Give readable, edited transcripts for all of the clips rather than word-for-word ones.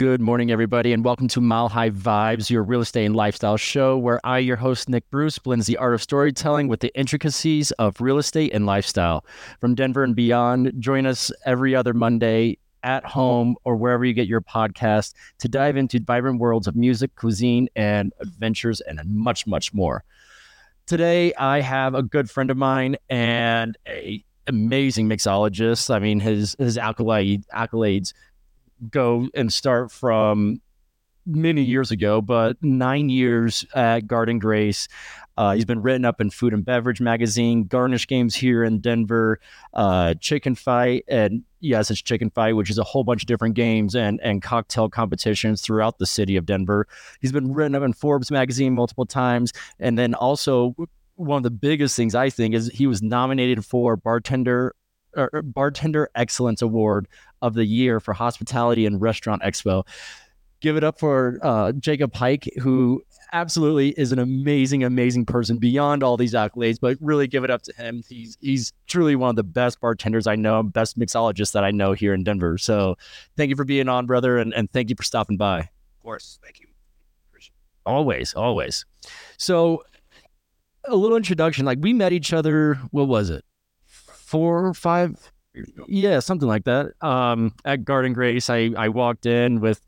Good morning, everybody, and welcome to Mile High Vibes, your real estate and lifestyle show, where I, your host, Nick Bruce, blends the art of storytelling with the intricacies of real estate and lifestyle. From Denver and beyond, join us every other Monday at home or wherever you get your podcast to dive into vibrant worlds of music, cuisine, and adventures, and much, much more. Today, I have a good friend of mine and an amazing mixologist. I mean, his accolades go and start from many years ago, but 9 years at Guard and Grace. He's been written up in Food and Beverage magazine, Garnish Games here in Denver, Chicken Fight, and yes, it's Chicken Fight, which is a whole bunch of different games and cocktail competitions throughout the city of Denver. He's been written up in Forbes magazine multiple times, and then also one of the biggest things I think is he was nominated for Bartender Excellence Award of the Year for Hospitality and Restaurant Expo. Give it up for Jacob Pike, who absolutely is an amazing, amazing person beyond all these accolades, but really give it up to him. He's truly one of the best bartenders I know, best mixologists that I know here in Denver. So thank you for being on, brother, and thank you for stopping by. Of course. Thank you. Appreciate it. Always, always. So a little introduction, like we met each other, what was it? 4 or 5 years ago. Yeah, something like that. At Garden Grace, I walked in with,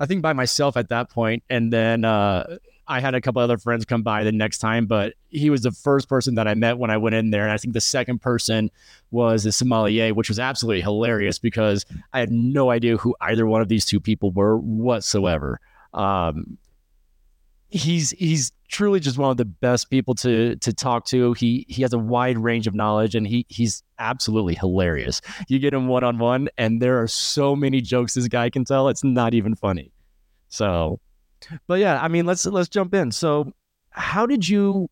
I think by myself at that point, and then I had a couple other friends come by the next time, but he was the first person that I met when I went in there, and I think the second person was the sommelier, which was absolutely hilarious because I had no idea who either one of these two people were whatsoever. He's truly just one of the best people to talk to. He has a wide range of knowledge, and he's absolutely hilarious. You get him one-on-one, and there are so many jokes this guy can tell. It's not even funny. So, but yeah, I mean, let's jump in. So, how did you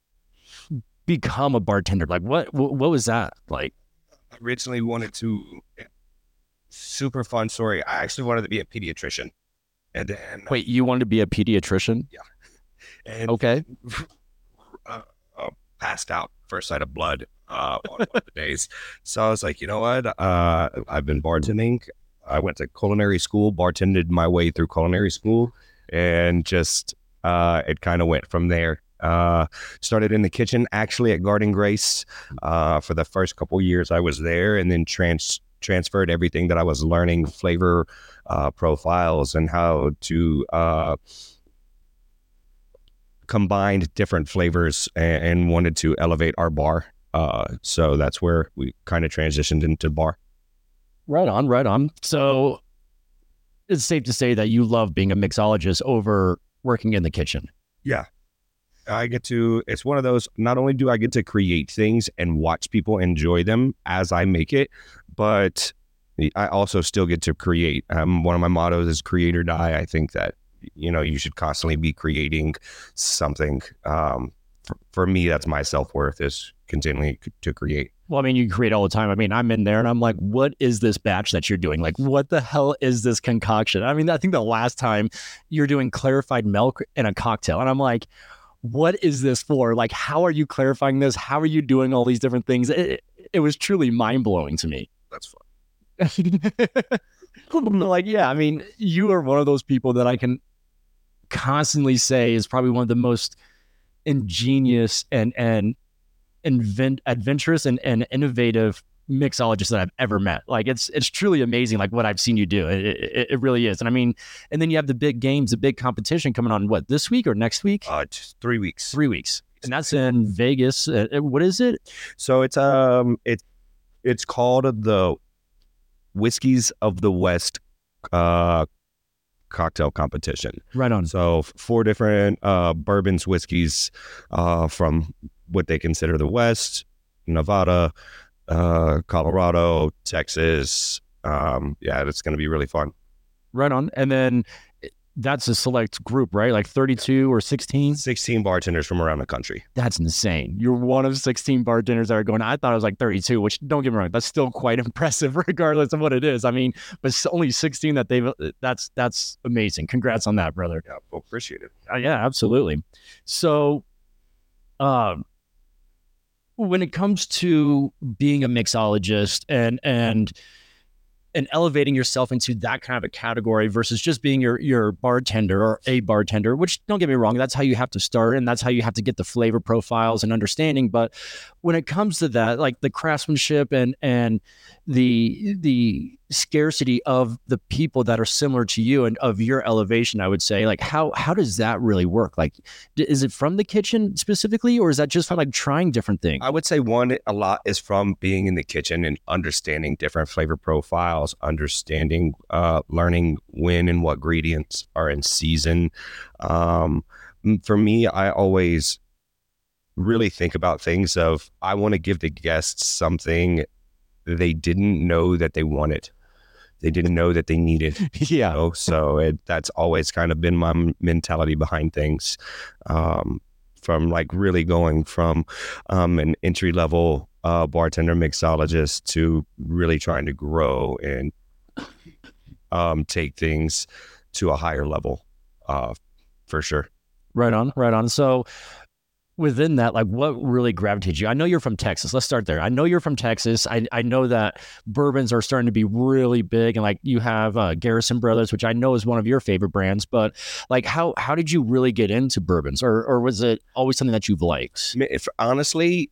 become a bartender? Like, what was that like? Originally wanted to. Super fun story. I actually wanted to be a pediatrician, and then wait, you wanted to be a pediatrician? Yeah. And okay. Passed out, first sight of blood on one of the days. So I was like, you know what? I've been bartending. I went to culinary school, bartended my way through culinary school, and just it kind of went from there. Started in the kitchen, actually, at Garden Grace for the first couple years I was there, and then transferred everything that I was learning, flavor profiles and how to... combined different flavors and wanted to elevate our bar. So that's where we kind of transitioned into bar. Right on, right on. So it's safe to say that you love being a mixologist over working in the kitchen. Yeah. It's one of those, not only do I get to create things and watch people enjoy them as I make it, but I also still get to create. One of my mottos is create or die. I think that you should constantly be creating something. For me, that's my self-worth, is continuing to create. Well, I mean, you create all the time. I mean, I'm in there and I'm like, what is this batch that you're doing? Like, what the hell is this concoction? I mean, I think the last time you're doing clarified milk in a cocktail, and I'm like, what is this for? Like, how are you clarifying this? How are you doing all these different things? It was truly mind-blowing to me. That's fun. Like, yeah, I mean, you are one of those people that I can constantly say is probably one of the most ingenious and adventurous and innovative mixologists that I've ever met. Like, it's truly amazing, like, what I've seen you do. It really is. And I mean, and then you have the big games, the big competition coming on, what, this week or next week? Just 3 weeks. 3 weeks. And that's in Vegas. What is it? So it's called the Whiskies of the West cocktail competition. Right on. So 4 different bourbons, whiskeys from what they consider the West: Nevada, Colorado, Texas. Yeah, it's going to be really fun. Right on. And then that's a select group, right? Like 32 or 16? 16 bartenders from around the country. That's insane. You're one of 16 bartenders that are going. I thought it was like 32, which, don't get me wrong, that's still quite impressive regardless of what it is. I mean, but it's only 16 that they've, that's amazing. Congrats on that, brother. Yeah, well, appreciate it. Yeah, absolutely. So when it comes to being a mixologist and and elevating yourself into that kind of a category versus just being your bartender or a bartender, which, don't get me wrong, that's how you have to start and that's how you have to get the flavor profiles and understanding. But when it comes to that, like the craftsmanship and the scarcity of the people that are similar to you and of your elevation, I would say, like, how does that really work? Like, is it from the kitchen specifically, or is that just from like trying different things? I would say a lot is from being in the kitchen and understanding different flavor profiles, understanding, learning when and what ingredients are in season. For me, I always really think about things of, I want to give the guests something they didn't know that they wanted. They didn't know that they needed. Yeah. You know? So that's always kind of been my mentality behind things. From like really going from an entry level bartender mixologist to really trying to grow and take things to a higher level, for sure. Right on. So within that, like, what really gravitated you? I know you're from Texas. Let's start there. I know you're from Texas. I know that bourbons are starting to be really big, and like you have Garrison Brothers, which I know is one of your favorite brands. But like, how did you really get into bourbons, or was it always something that you've liked? Honestly,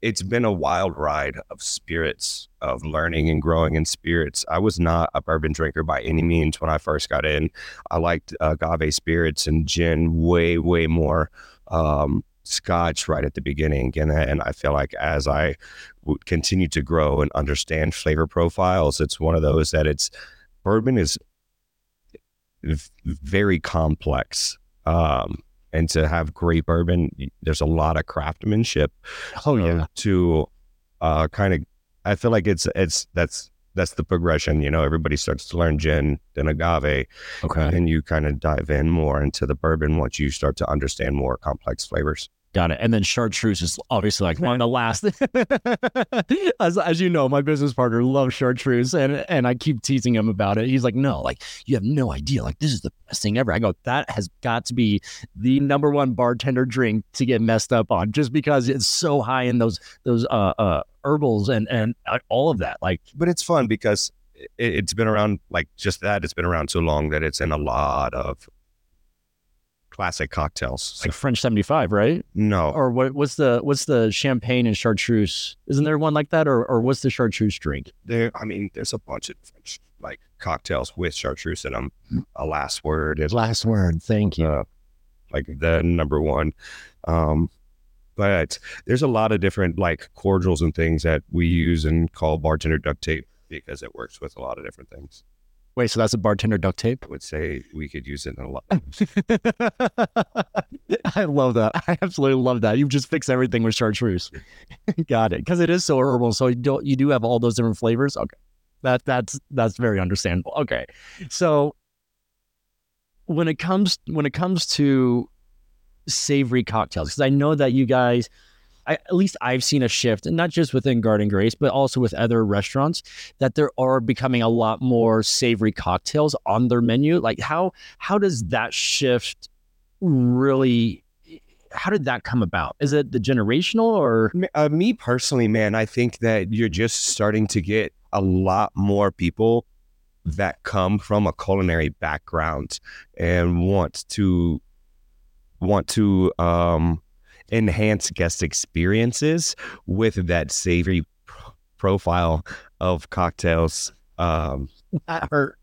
it's been a wild ride of spirits, of learning and growing in spirits. I was not a bourbon drinker by any means when I first got in. I liked agave spirits and gin way more. Scotch right at the beginning, and I feel like as I continue to grow and understand flavor profiles, it's one of those that bourbon is very complex, and to have great bourbon, there's a lot of craftsmanship. I feel like that's the progression, you know. Everybody starts to learn gin, then agave, okay, and you kind of dive in more into the bourbon once you start to understand more complex flavors. Got it. And then chartreuse is obviously like one of the last. As you know, my business partner loves chartreuse, and I keep teasing him about it. He's like, no, like, you have no idea. Like, this is the best thing ever. I go, that has got to be the number one bartender drink to get messed up on, just because it's so high in those herbals and all of that. Like, but it's fun because it's been around like just that. It's been around so long that it's in a lot of classic cocktails, like French 75, right? No, or what's the champagne and chartreuse? Isn't there one like that, or what's the chartreuse drink? There, I mean, there's a bunch of French like cocktails with chartreuse in them. A last word, Thank you. Like the number one, but there's a lot of different like cordials and things that we use and call bartender duct tape because it works with a lot of different things. Wait, so that's a bartender duct tape? I would say we could use it in a lot. I love that. I absolutely love that. You just fix everything with chartreuse. Got it. Because it is so herbal. So you do have all those different flavors. Okay. That's very understandable. Okay. So when it comes to savory cocktails, because I know that you guys, at least I've seen a shift, and not just within Guard & Grace, but also with other restaurants, that there are becoming a lot more savory cocktails on their menu. Like, how does that shift really, how did that come about? Is it the generational or? Me personally, man, I think that you're just starting to get a lot more people that come from a culinary background and want to enhance guest experiences with that savory profile of cocktails. That hurt.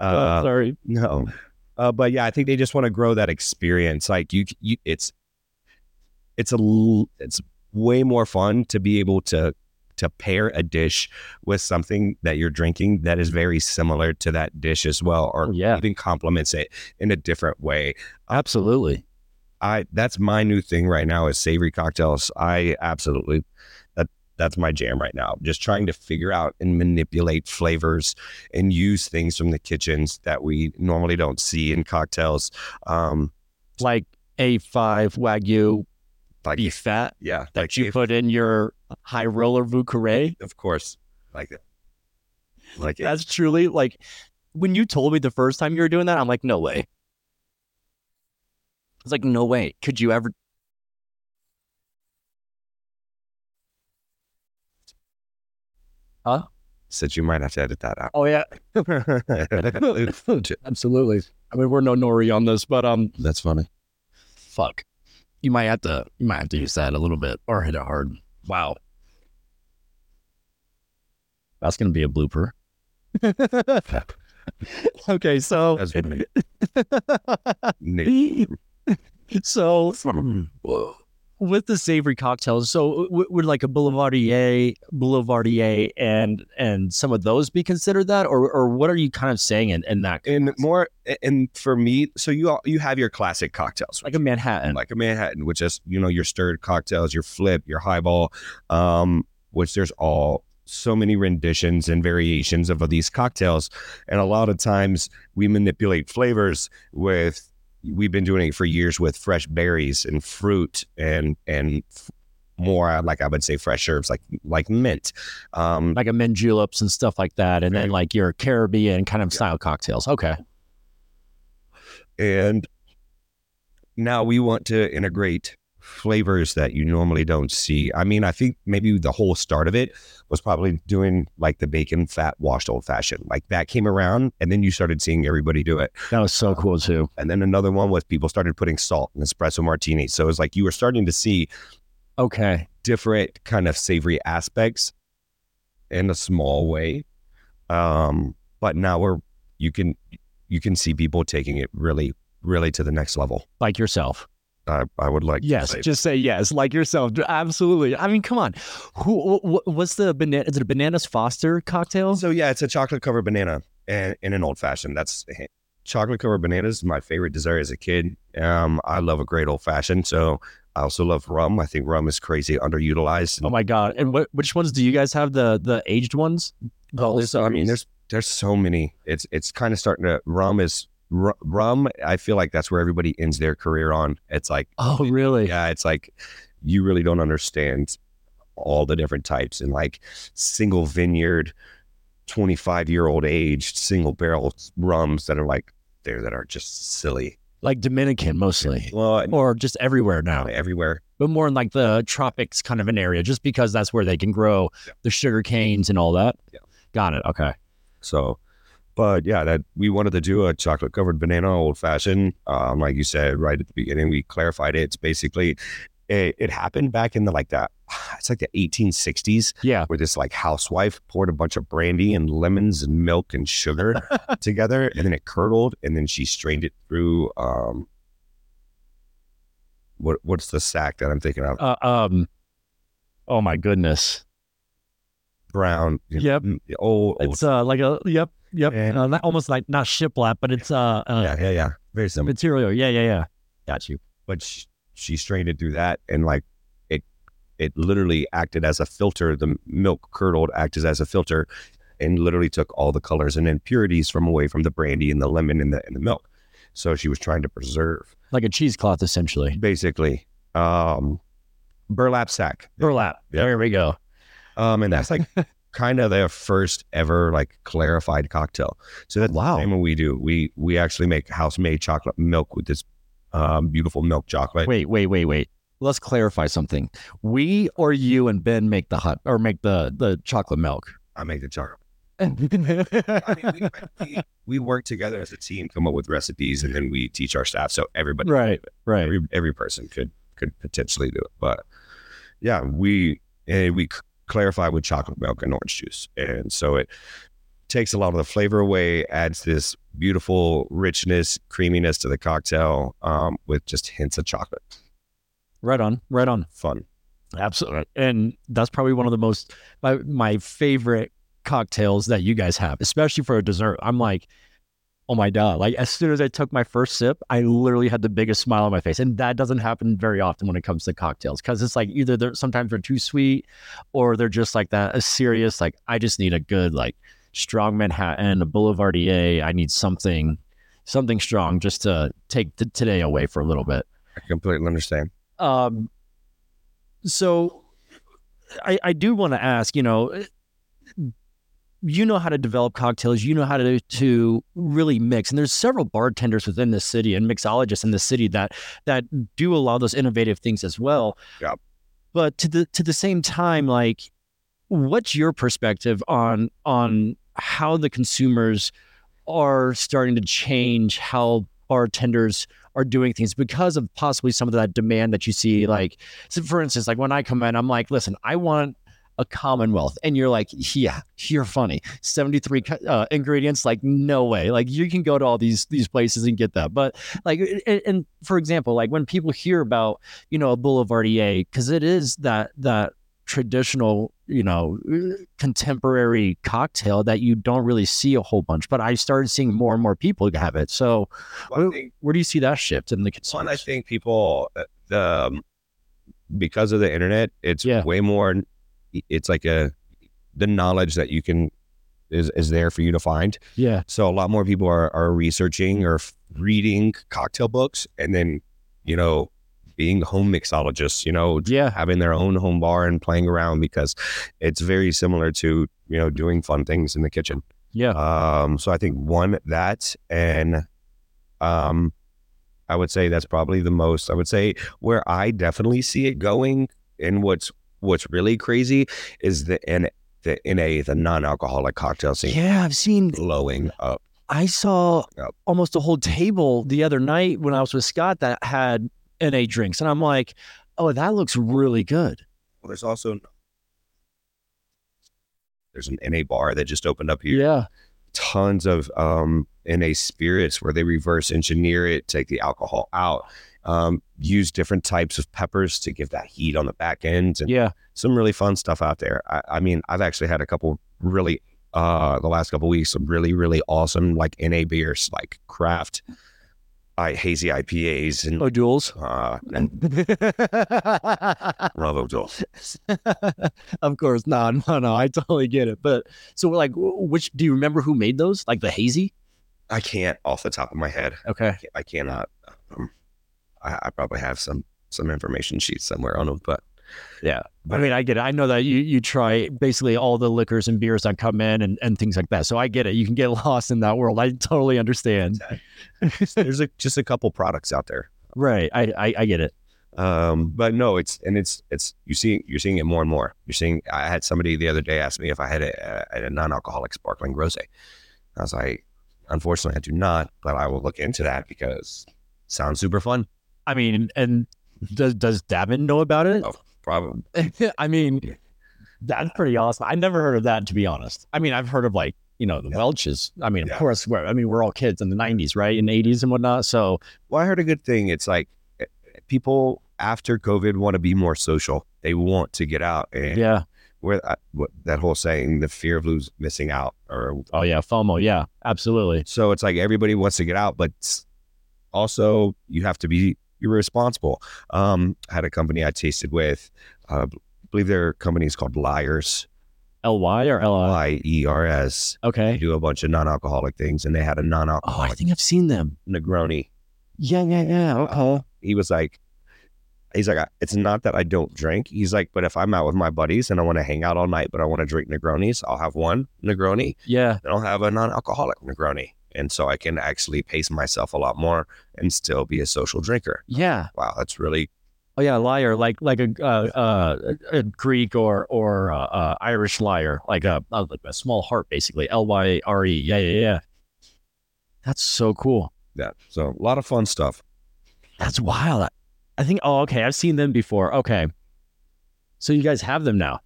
Sorry. No. But yeah, I think they just want to grow that experience. Like you it's way more fun to be able to pair a dish with something that you're drinking that is very similar to that dish as well, or even complements it in a different way. Absolutely. That's my new thing right now is savory cocktails. That's my jam right now. Just trying to figure out and manipulate flavors and use things from the kitchens that we normally don't see in cocktails. Like A5 Wagyu like beef fat. Yeah. That like you put in your high roller Vucare. Of course. Like that. Like that's truly like when you told me the first time you were doing that, I'm like, no way. It's like, no way. Could you ever? Huh? said you might have to edit that out. Oh, yeah. Absolutely. I mean, we're no nori on this, but that's funny. Fuck. You might have to use that a little bit or hit it hard. Wow. That's going to be a blooper. Okay, so so with the savory cocktails, so would like a Boulevardier and some of those be considered that, or what are you kind of saying in that? And more, and for me, so you have your classic cocktails, like a Manhattan, which is, you know, your stirred cocktails, your flip, your highball, which there's all. So many renditions and variations of these cocktails, and a lot of times we manipulate flavors with. We've been doing it for years with fresh berries and fruit, and more like I would say fresh herbs, like mint, like a mint juleps and stuff like that, and then like your Caribbean kind of style cocktails. Okay, and now we want to integrate flavors that you normally don't see. I mean, I think maybe the whole start of it was probably doing like the bacon fat washed old-fashioned, like that came around and then you started seeing everybody do it. That was so cool too. And then another one was people started putting salt in espresso martini. So it's like you were starting to see different kind of savory aspects in a small way. But now you can see people taking it really, really to the next level. Like yourself. I would like yes, to say just that. Say yes, like yourself. Absolutely. I mean, come on. What's the banana? Is it a Bananas Foster cocktail? So yeah, it's a chocolate covered banana and an old fashioned. That's chocolate covered bananas. My favorite dessert as a kid. I love a great old fashioned. So I also love rum. I think rum is crazy underutilized. Oh my God! And which ones do you guys have? The aged ones? Oh, so, I mean, there's so many. It's kind of starting to rum. I feel like that's where everybody ends their career on. It's like, oh really? Yeah, it's like you really don't understand all the different types and like single vineyard, 25-year-old aged single barrel rums that are like there that are just silly. Like Dominican mostly, well, or just everywhere now. Everywhere, but more in like the tropics kind of an area, just because that's where they can grow the sugar canes and all that. Yeah. Got it. Okay, so. But yeah, that we wanted to do a chocolate covered banana old fashioned. Like you said, right at the beginning, we clarified it. It's basically, it happened back in the 1860s. Yeah. Where this like housewife poured a bunch of brandy and lemons and milk and sugar together. And then it curdled. And then she strained it through, what's the sack that I'm thinking of? Oh my goodness. Brown. Yep. Old. It's like a, yep. Yep, and, almost like not shiplap, but it's very similar material. Yeah, got you. But she strained it through that, and like it literally acted as a filter. The milk curdled, acted as a filter, and literally took all the colors and impurities from away from the brandy and the lemon and the milk. So she was trying to preserve, like a cheesecloth, essentially. Basically, burlap sack. Burlap. Yep. There we go. And that's like. Kind of their first ever like clarified cocktail. So that's the same what we do. We actually make house-made chocolate milk with this beautiful milk chocolate. Wait. Let's clarify something. We or you and Ben make the chocolate milk. I make the chocolate. I mean, we work together as a team, come up with recipes, and then we teach our staff. So everybody, right, every person could potentially do it. But yeah, we clarify with chocolate milk and orange juice, and so it takes a lot of the flavor away, adds this beautiful richness, creaminess to the cocktail with just hints of chocolate. Right on Fun. Absolutely. And that's probably one of the most my favorite cocktails that you guys have, especially for a dessert. I'm like, oh my God, like as soon as I took my first sip, I literally had the biggest smile on my face. And that doesn't happen very often when it comes to cocktails, because it's like either sometimes they're too sweet, or they're just like that, a serious, like I just need a good, like strong Manhattan, a Boulevardier. I need something strong just to take the today away for a little bit. I completely understand. So I do want to ask, you know how to develop cocktails, you know how to really mix. And there's several bartenders within the city and mixologists in the city that do allow those innovative things as well. Yeah. But to the same time, like What's your perspective on how the consumers are starting to change how bartenders are doing things because of possibly some of that demand that you see? Like, so for instance, like when I come in, I'm like, listen, I want a Commonwealth. And you're like, yeah, you're funny. 73 ingredients, like no way. Like you can go to all these places and get that. But like, and for example, like when people hear about, you know, a Boulevardier, because it is that traditional, you know, contemporary cocktail that you don't really see a whole bunch, but I started seeing more and more people have it. So where do you see that shift in the consumers? One, I think people, because of the internet, it's way more, it's like the knowledge that you can, is there for you to find. Yeah. So a lot more people are researching or reading cocktail books, and then, you know, being home mixologists, you know, having their own home bar and playing around, because it's very similar to, you know, doing fun things in the kitchen. Yeah. So I think one, that, and I would say that's probably the most, I would say where I definitely see it going, and what's really crazy is the non-alcoholic cocktail scene. Yeah, I've seen blowing up. I saw almost a whole table the other night when I was with Scott that had NA drinks, and I'm like, oh, that looks really good. Well, there's also an NA bar that just opened up here. Yeah, tons of NA spirits where they reverse engineer it, take the alcohol out, use different types of peppers to give that heat on the back end, and some really fun stuff out there. I mean, I've actually had a couple really the last couple of weeks, some really, really awesome like NA beers, like craft hazy IPAs and O'Doul's Rob O'Doul. Of course. No, I totally get it. But so we're like, which, do you remember who made those? Like the hazy? I can't off the top of my head. Okay. I cannot. I probably have some information sheets somewhere on them, but yeah. But I mean, I get it. I know that you try basically all the liquors and beers that come in and things like that. So I get it. You can get lost in that world. I totally understand. There's just a couple products out there. Right. I get it. But no, it's you're seeing it more and more. You're seeing, I had somebody the other day ask me if I had a non-alcoholic sparkling rosé. I was like, unfortunately I do not, but I will look into that because it sounds super fun. I mean, and does Davin know about it? Oh. Problem. I mean, that's pretty awesome. I never heard of that, to be honest. I mean, I've heard of like, you know, the Welch's. I mean, of course, we're all kids in the 90s, right? In the 80s and whatnot. So, well, I heard a good thing. It's like people after COVID want to be more social. They want to get out. And that whole saying, the fear of missing out. Or FOMO. Yeah, absolutely. So it's like everybody wants to get out, but also you have to be irresponsible. Had a company I tasted with, I believe their company is called Liars. L-Y or L-I? Liers. Okay. They do a bunch of non-alcoholic things, and they had a non-alcoholic. Oh, I think I've seen them. Negroni. Yeah. Uh-huh. He was like, it's not that I don't drink. He's like, but if I'm out with my buddies and I want to hang out all night, but I want to drink Negronis, I'll have one Negroni. Yeah. Then I'll have a non-alcoholic Negroni. And so I can actually pace myself a lot more and still be a social drinker. Yeah. Wow, that's really. Oh yeah, Liar, like a Greek or Irish liar, like a small heart, basically. Lyre. Yeah. That's so cool. Yeah. So a lot of fun stuff. That's wild. I think. Oh, okay. I've seen them before. Okay. So you guys have them now.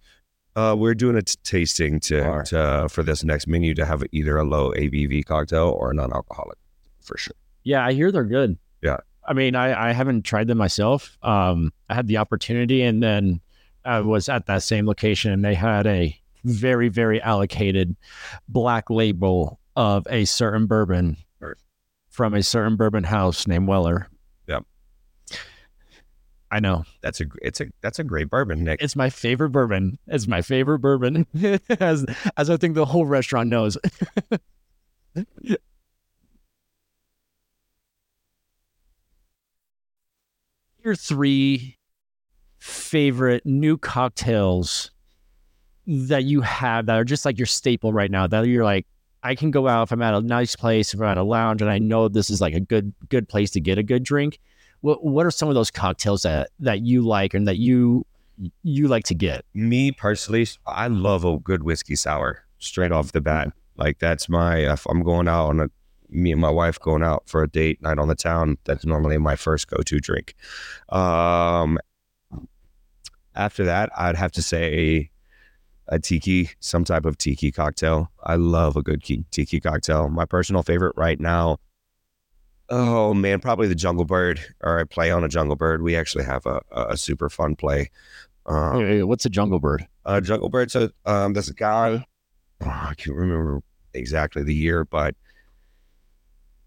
We're doing a tasting to for this next menu to have either a low ABV cocktail or a non-alcoholic, for sure. Yeah, I hear they're good. Yeah. I mean, I haven't tried them myself. I had the opportunity, and then I was at that same location, and they had a very, very allocated black label of a certain bourbon from a certain bourbon house named Weller. I know. That's a great bourbon, Nick. It's my favorite bourbon. As I think the whole restaurant knows. Your three favorite new cocktails that you have that are just like your staple right now, that you're like, I can go out if I'm at a nice place, if I'm at a lounge, and I know this is like a good place to get a good drink. What are some of those cocktails that you like and that you you like to get? Me personally, I love a good whiskey sour straight off the bat. Like that's my, if I'm going out on a, me and my wife going out for a date night on the town, that's normally my first go-to drink. After that, I'd have to say a tiki, some type of tiki cocktail. I love a good tiki cocktail. My personal favorite right now, oh man, probably the Jungle Bird, or I play on a Jungle Bird. We actually have a super fun play. What's a Jungle Bird? A Jungle Bird, so there's a guy, I can't remember exactly the year, but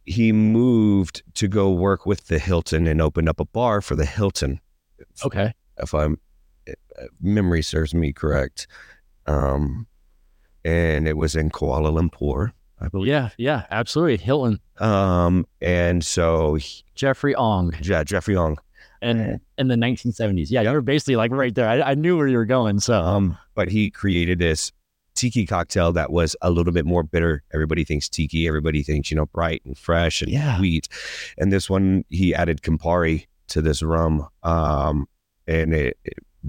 he moved to go work with the Hilton and opened up a bar for the Hilton. Okay. If memory serves me correct. And it was in Kuala Lumpur, I believe. Yeah, absolutely. Hilton. And so... Jeffrey Ong. Yeah, Jeffrey Ong. And in the 1970s. Yeah, you were basically like right there. I knew where you were going, so... but he created this tiki cocktail that was a little bit more bitter. Everybody thinks tiki. Everybody thinks, bright and fresh and sweet. And this one, he added Campari to this rum. And it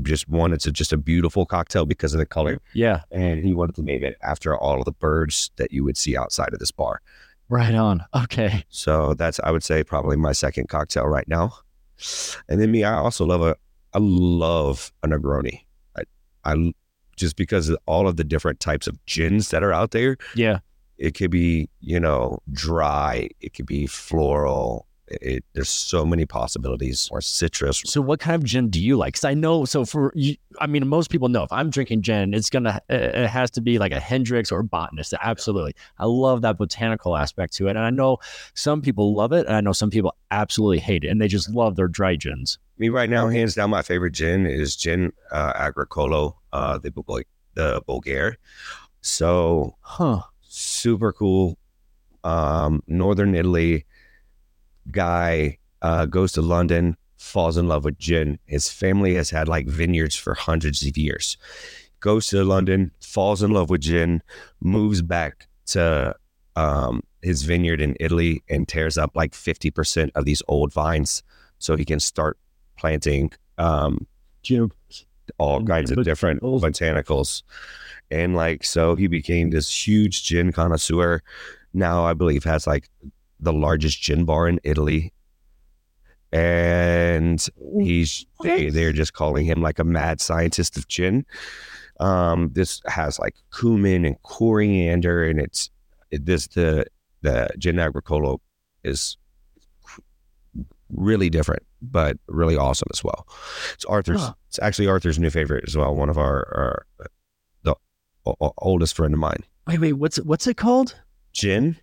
just won. It's just a beautiful cocktail because of the color. Yeah. And he wanted to name it after all of the birds that you would see outside of this bar. Right on. Okay. So that's, I would say, probably my second cocktail right now. And then me, I also love a Negroni. I just because of all of the different types of gins that are out there. Yeah. It could be, dry. It could be floral. There's so many possibilities, or citrus. So what kind of gin do you like? Because I know, most people know if I'm drinking gin, it has to be like a Hendrix or a Botanist. Absolutely. I love that botanical aspect to it. And I know some people love it, and I know some people absolutely hate it, and they just love their dry gins. Me right now, hands down, my favorite gin is Gin Agricolo, the Bulgare. So super cool. Northern Italy. Guy goes to London, falls in love with gin. His family has had like vineyards for hundreds of years. Goes to London, falls in love with gin, moves back to his vineyard in Italy and tears up like 50% of these old vines so he can start planting all kinds of different botanicals. And so he became this huge gin connoisseur. Now I believe has the largest gin bar in Italy, and they're just calling him a mad scientist of gin. This has cumin and coriander, and the Gin Agricolo is really different, but really awesome as well. It's Arthur's. Huh. It's actually Arthur's new favorite as well. One of the oldest friend of mine. Wait, what's it called? Gin.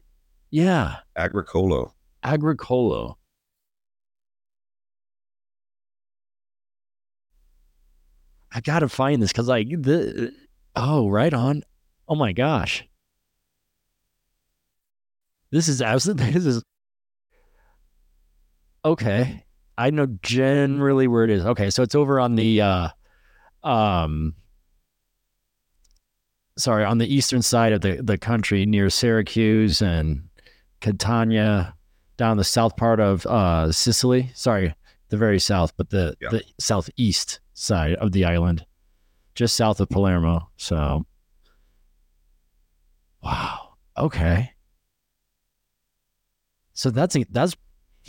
Yeah. Agricolo. I got to find this because right on. Oh my gosh. This is okay. I know generally where it is. Okay. So it's over on the, on the eastern side of the country near Syracuse and Catania, down the south part of Sicily. Sorry, the very south, but the southeast side of the island, just south of Palermo. So, wow. Okay. So that's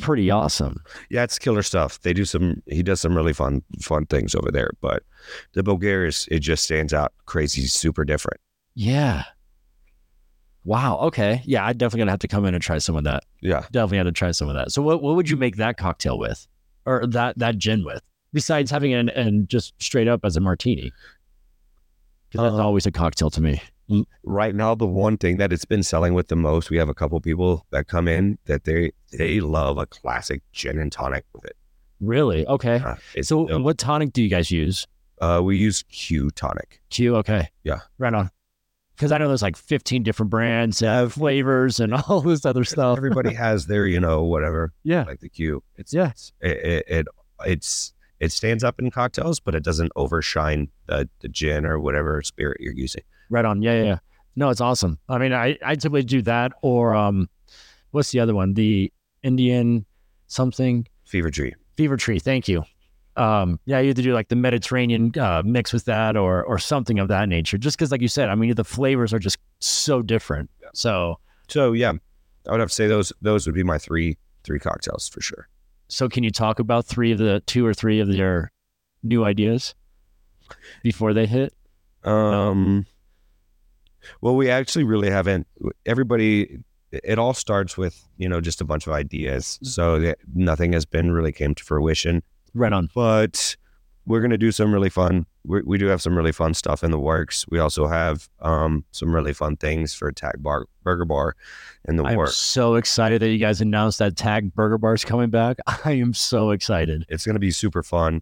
pretty awesome. Yeah, it's killer stuff. They do he does some really fun things over there, but the Bulgaris, it just stands out crazy, super different. Yeah. Wow. Okay. Yeah, I definitely gonna have to come in and try some of that. Yeah. Definitely have to try some of that. So what would you make that cocktail with? Or that gin with? Besides having it and just straight up as a martini. Because that's always a cocktail to me. Right now, the one thing that it's been selling with the most, we have a couple people that come in that they love a classic gin and tonic with it. Really? Okay. So what tonic do you guys use? We use Q tonic. Q, okay. Yeah. Right on. Because I know there's 15 different brands, flavors, and all this other stuff. Everybody has their, whatever. Yeah. Like the Q. It stands up in cocktails, but it doesn't overshine the gin or whatever spirit you're using. Right on. Yeah. No, it's awesome. I mean, I typically do that or what's the other one? The Indian something? Fever tree. Thank you. Yeah, you have to do like the Mediterranean mix with that or something of that nature. Just because, like you said, I mean, the flavors are just so different. Yeah. So yeah, I would have to say those would be my three cocktails for sure. So can you talk about two or three of your new ideas before they hit? Well, we actually really haven't. Everybody, it all starts with, just a bunch of ideas. So nothing has came to fruition. Right on. But we're going to do some really fun. We do have some really fun stuff in the works. We also have some really fun things for Tag Burger Bar in the works. I'm so excited that you guys announced that Tag Burger Bar is coming back. I am so excited. It's going to be super fun.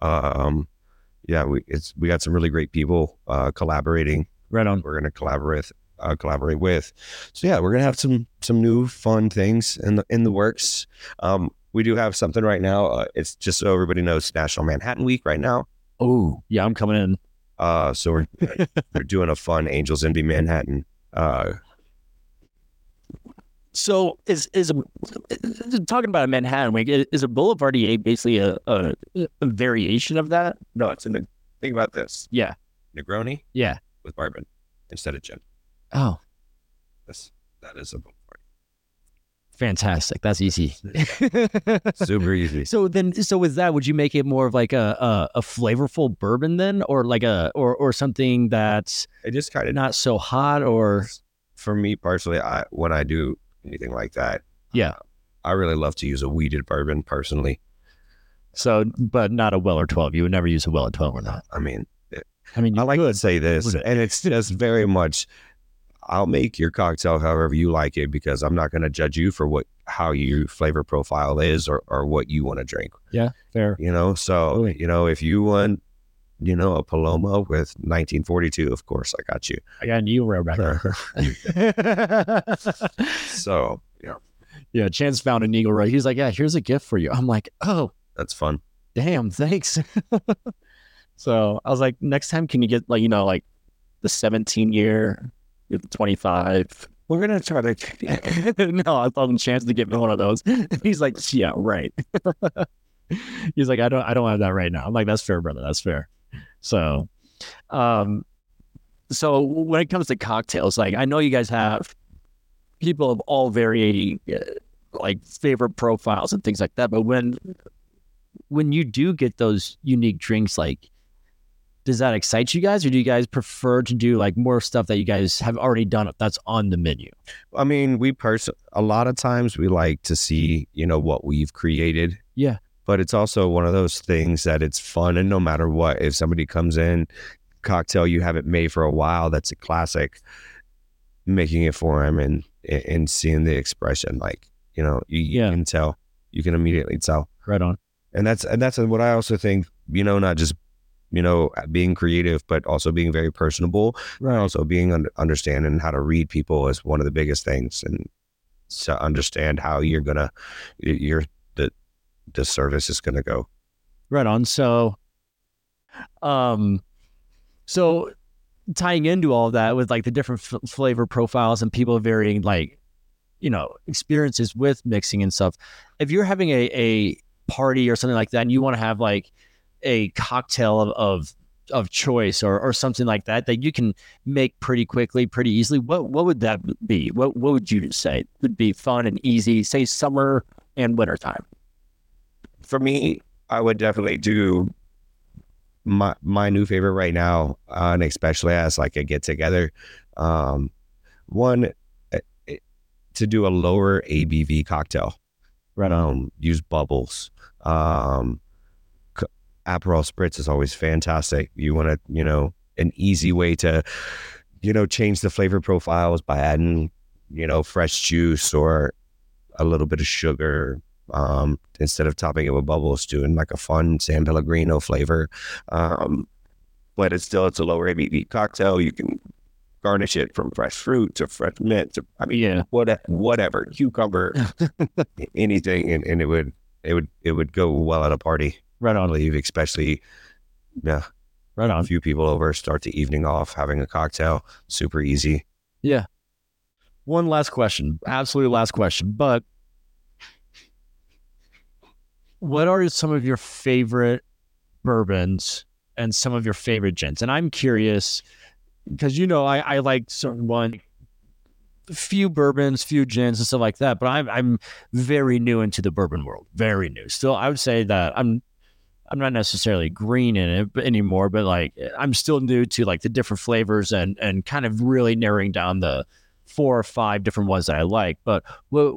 Yeah, we got some really great people collaborating. Right on. We're going to collaborate with. So yeah, we're going to have some new fun things in the works. We do have something right now. It's just so everybody knows, it's National Manhattan Week right now. Oh, yeah, I'm coming in. So we're doing a fun Angels Envy Manhattan. So is talking about a Manhattan Week, is a Boulevardier basically a variation of that? No, it's think about this. Yeah. Negroni? Yeah. With bourbon instead of gin. Oh. That is a Boulevardier. Fantastic. That's easy. Super easy. So with that, would you make it more of like a flavorful bourbon then, or like or something that's it just kind of not so hot? Or for me personally, when I do anything like that, yeah, I really love to use a weeded bourbon personally. So, but not a Weller 12. You would never use a Weller 12 or not. I mean, I like to say this, and it's just very much. I'll make your cocktail however you like it, because I'm not going to judge you for how your flavor profile is or what you want to drink. Yeah, fair. So, if you want, a Paloma with 1942, of course, I got you. I got you, Rebecca. So, yeah. Yeah, Chance found an Eagle Row. He's like, yeah, here's a gift for you. I'm like, oh. That's fun. Damn, thanks. So I was like, next time, can you get like the 17-year... 25. We're going to try to... No, I told him Chance to give me one of those. He's like, yeah, right. He's like, I don't have that right now. I'm like, that's fair, brother. That's fair. So, so when it comes to cocktails, like, I know you guys have people of all varying, like, favorite profiles and things like that. But when you do get those unique drinks, like, does that excite you guys, or do you guys prefer to do like more stuff that you guys have already done that's on the menu? I mean, a lot of times we like to see, what we've created. Yeah. But it's also one of those things that it's fun, and no matter what, if somebody comes in, cocktail you haven't made for a while, that's a classic, making it for them and seeing the expression, like, you can tell, you can immediately tell. Right on. And that's what I also think, not just being creative, but also being very personable, right? Also being understanding how to read people is one of the biggest things, and to understand how you're gonna, the service is gonna go. Right on. So, so tying into all of that with like the different flavor profiles and people varying, like, experiences with mixing and stuff. If you're having a party or something like that, and you want to have like a cocktail of choice or something like that you can make pretty quickly, pretty easily, what would that be? What would you say would be fun and easy, say summer and wintertime? For me, I would definitely do my new favorite right now, and especially as like a get together, one, to do a lower ABV cocktail. Right on. Use bubbles. Aperol Spritz is always fantastic. You want to, an easy way to, change the flavor profiles by adding, fresh juice or a little bit of sugar, instead of topping it with bubbles, doing like a fun San Pellegrino flavor. But it's a lower ABV cocktail. You can garnish it from fresh fruit to fresh mint to, whatever, cucumber, anything. And it would go well at a party. Right on. Leave, especially, yeah. Right on. A few people over, start the evening off, having a cocktail, super easy. Yeah. One last question, absolutely last question, but What are some of your favorite bourbons and some of your favorite gins? And I'm curious because, you know, I like certain one, few bourbons, few gins and stuff like that, but I'm very new into the bourbon world, very new. Still, I would say that I'm not necessarily green in it anymore, but like I'm still new to like the different flavors and kind of really narrowing down the 4 or 5 different ones that I like. But what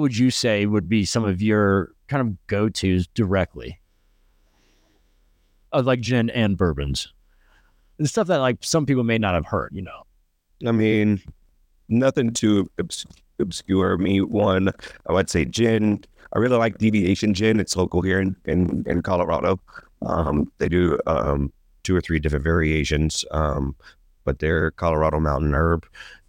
would you say would be some of your kind of go-tos directly of like gin and bourbons and stuff that like some people may not have heard, you know? I mean, nothing too obscure. Me, one, I would say gin. I really like Deviation Gin. It's local here in Colorado. They do 2 or 3 different variations, but their Colorado Mountain Herb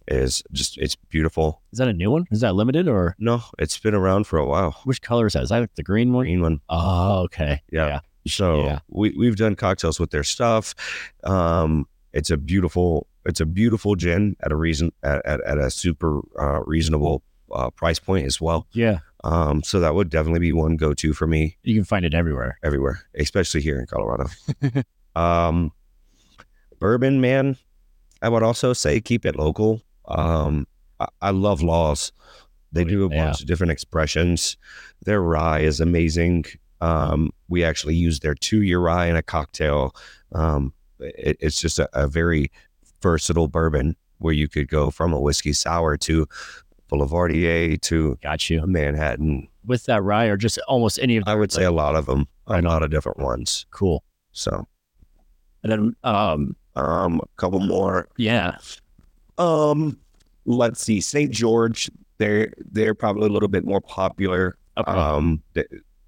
is just, it's beautiful. Is that a new one? Is that limited or? No, it's been around for a while. Which color is that? Is that like the green one? Green one. Oh, okay. Yeah. So we've done cocktails with their stuff. It's a beautiful gin at a super reasonable price point as well. Yeah. So that would definitely be one go-to for me. You can find it everywhere, especially here in Colorado. Bourbon, man, I would also say keep it local. I love Laws. They do a bunch of different expressions. Their rye is amazing. We actually use their 2-year rye in a cocktail. It's just a very versatile bourbon where you could go from a whiskey sour to Boulevardier to Manhattan. With that rye or just almost any of them? I would say a lot of them, a lot of different ones. Cool. So. And then a couple more. Yeah. Let's see. St. George, they're probably a little bit more popular. Okay.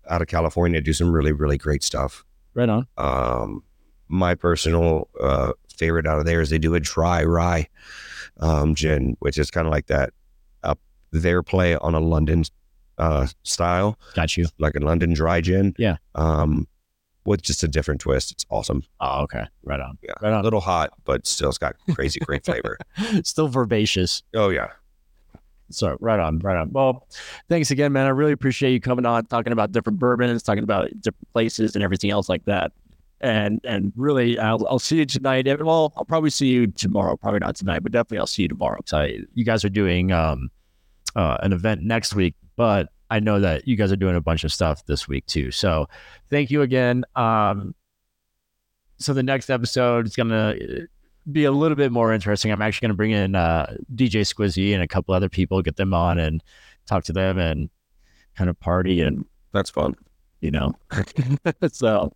Out of California, do some really, really great stuff. Right on. My personal favorite out of there is they do a dry rye gin, which is kind of like that. Their play on a London style. Got you. Like a London dry gin. Yeah. With just a different twist. It's awesome. Oh, okay. Right on. Yeah. Right on. A little hot, but still it's got crazy great flavor. Still verbaceous. Oh, yeah. So right on. Well, thanks again, man. I really appreciate you coming on, talking about different bourbons, talking about different places and everything else like that. And really, I'll see you tonight. Well, I'll probably see you tomorrow. Probably not tonight, but definitely I'll see you tomorrow. So you guys are doing... an event next week, but I know that you guys are doing a bunch of stuff this week too. So thank you again. So the next episode is going to be a little bit more interesting. I'm actually going to bring in DJ Squizzy and a couple other people, get them on and talk to them and kind of party. And that's fun, you know? So,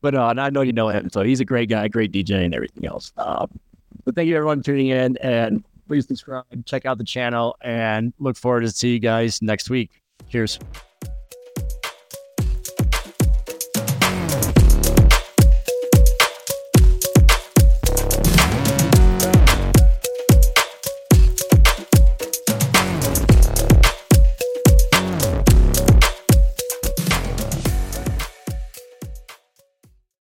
but and I know you know him. So he's a great guy, great DJ and everything else. But thank you everyone for tuning in, and please subscribe, check out the channel, and look forward to see you guys next week. Cheers.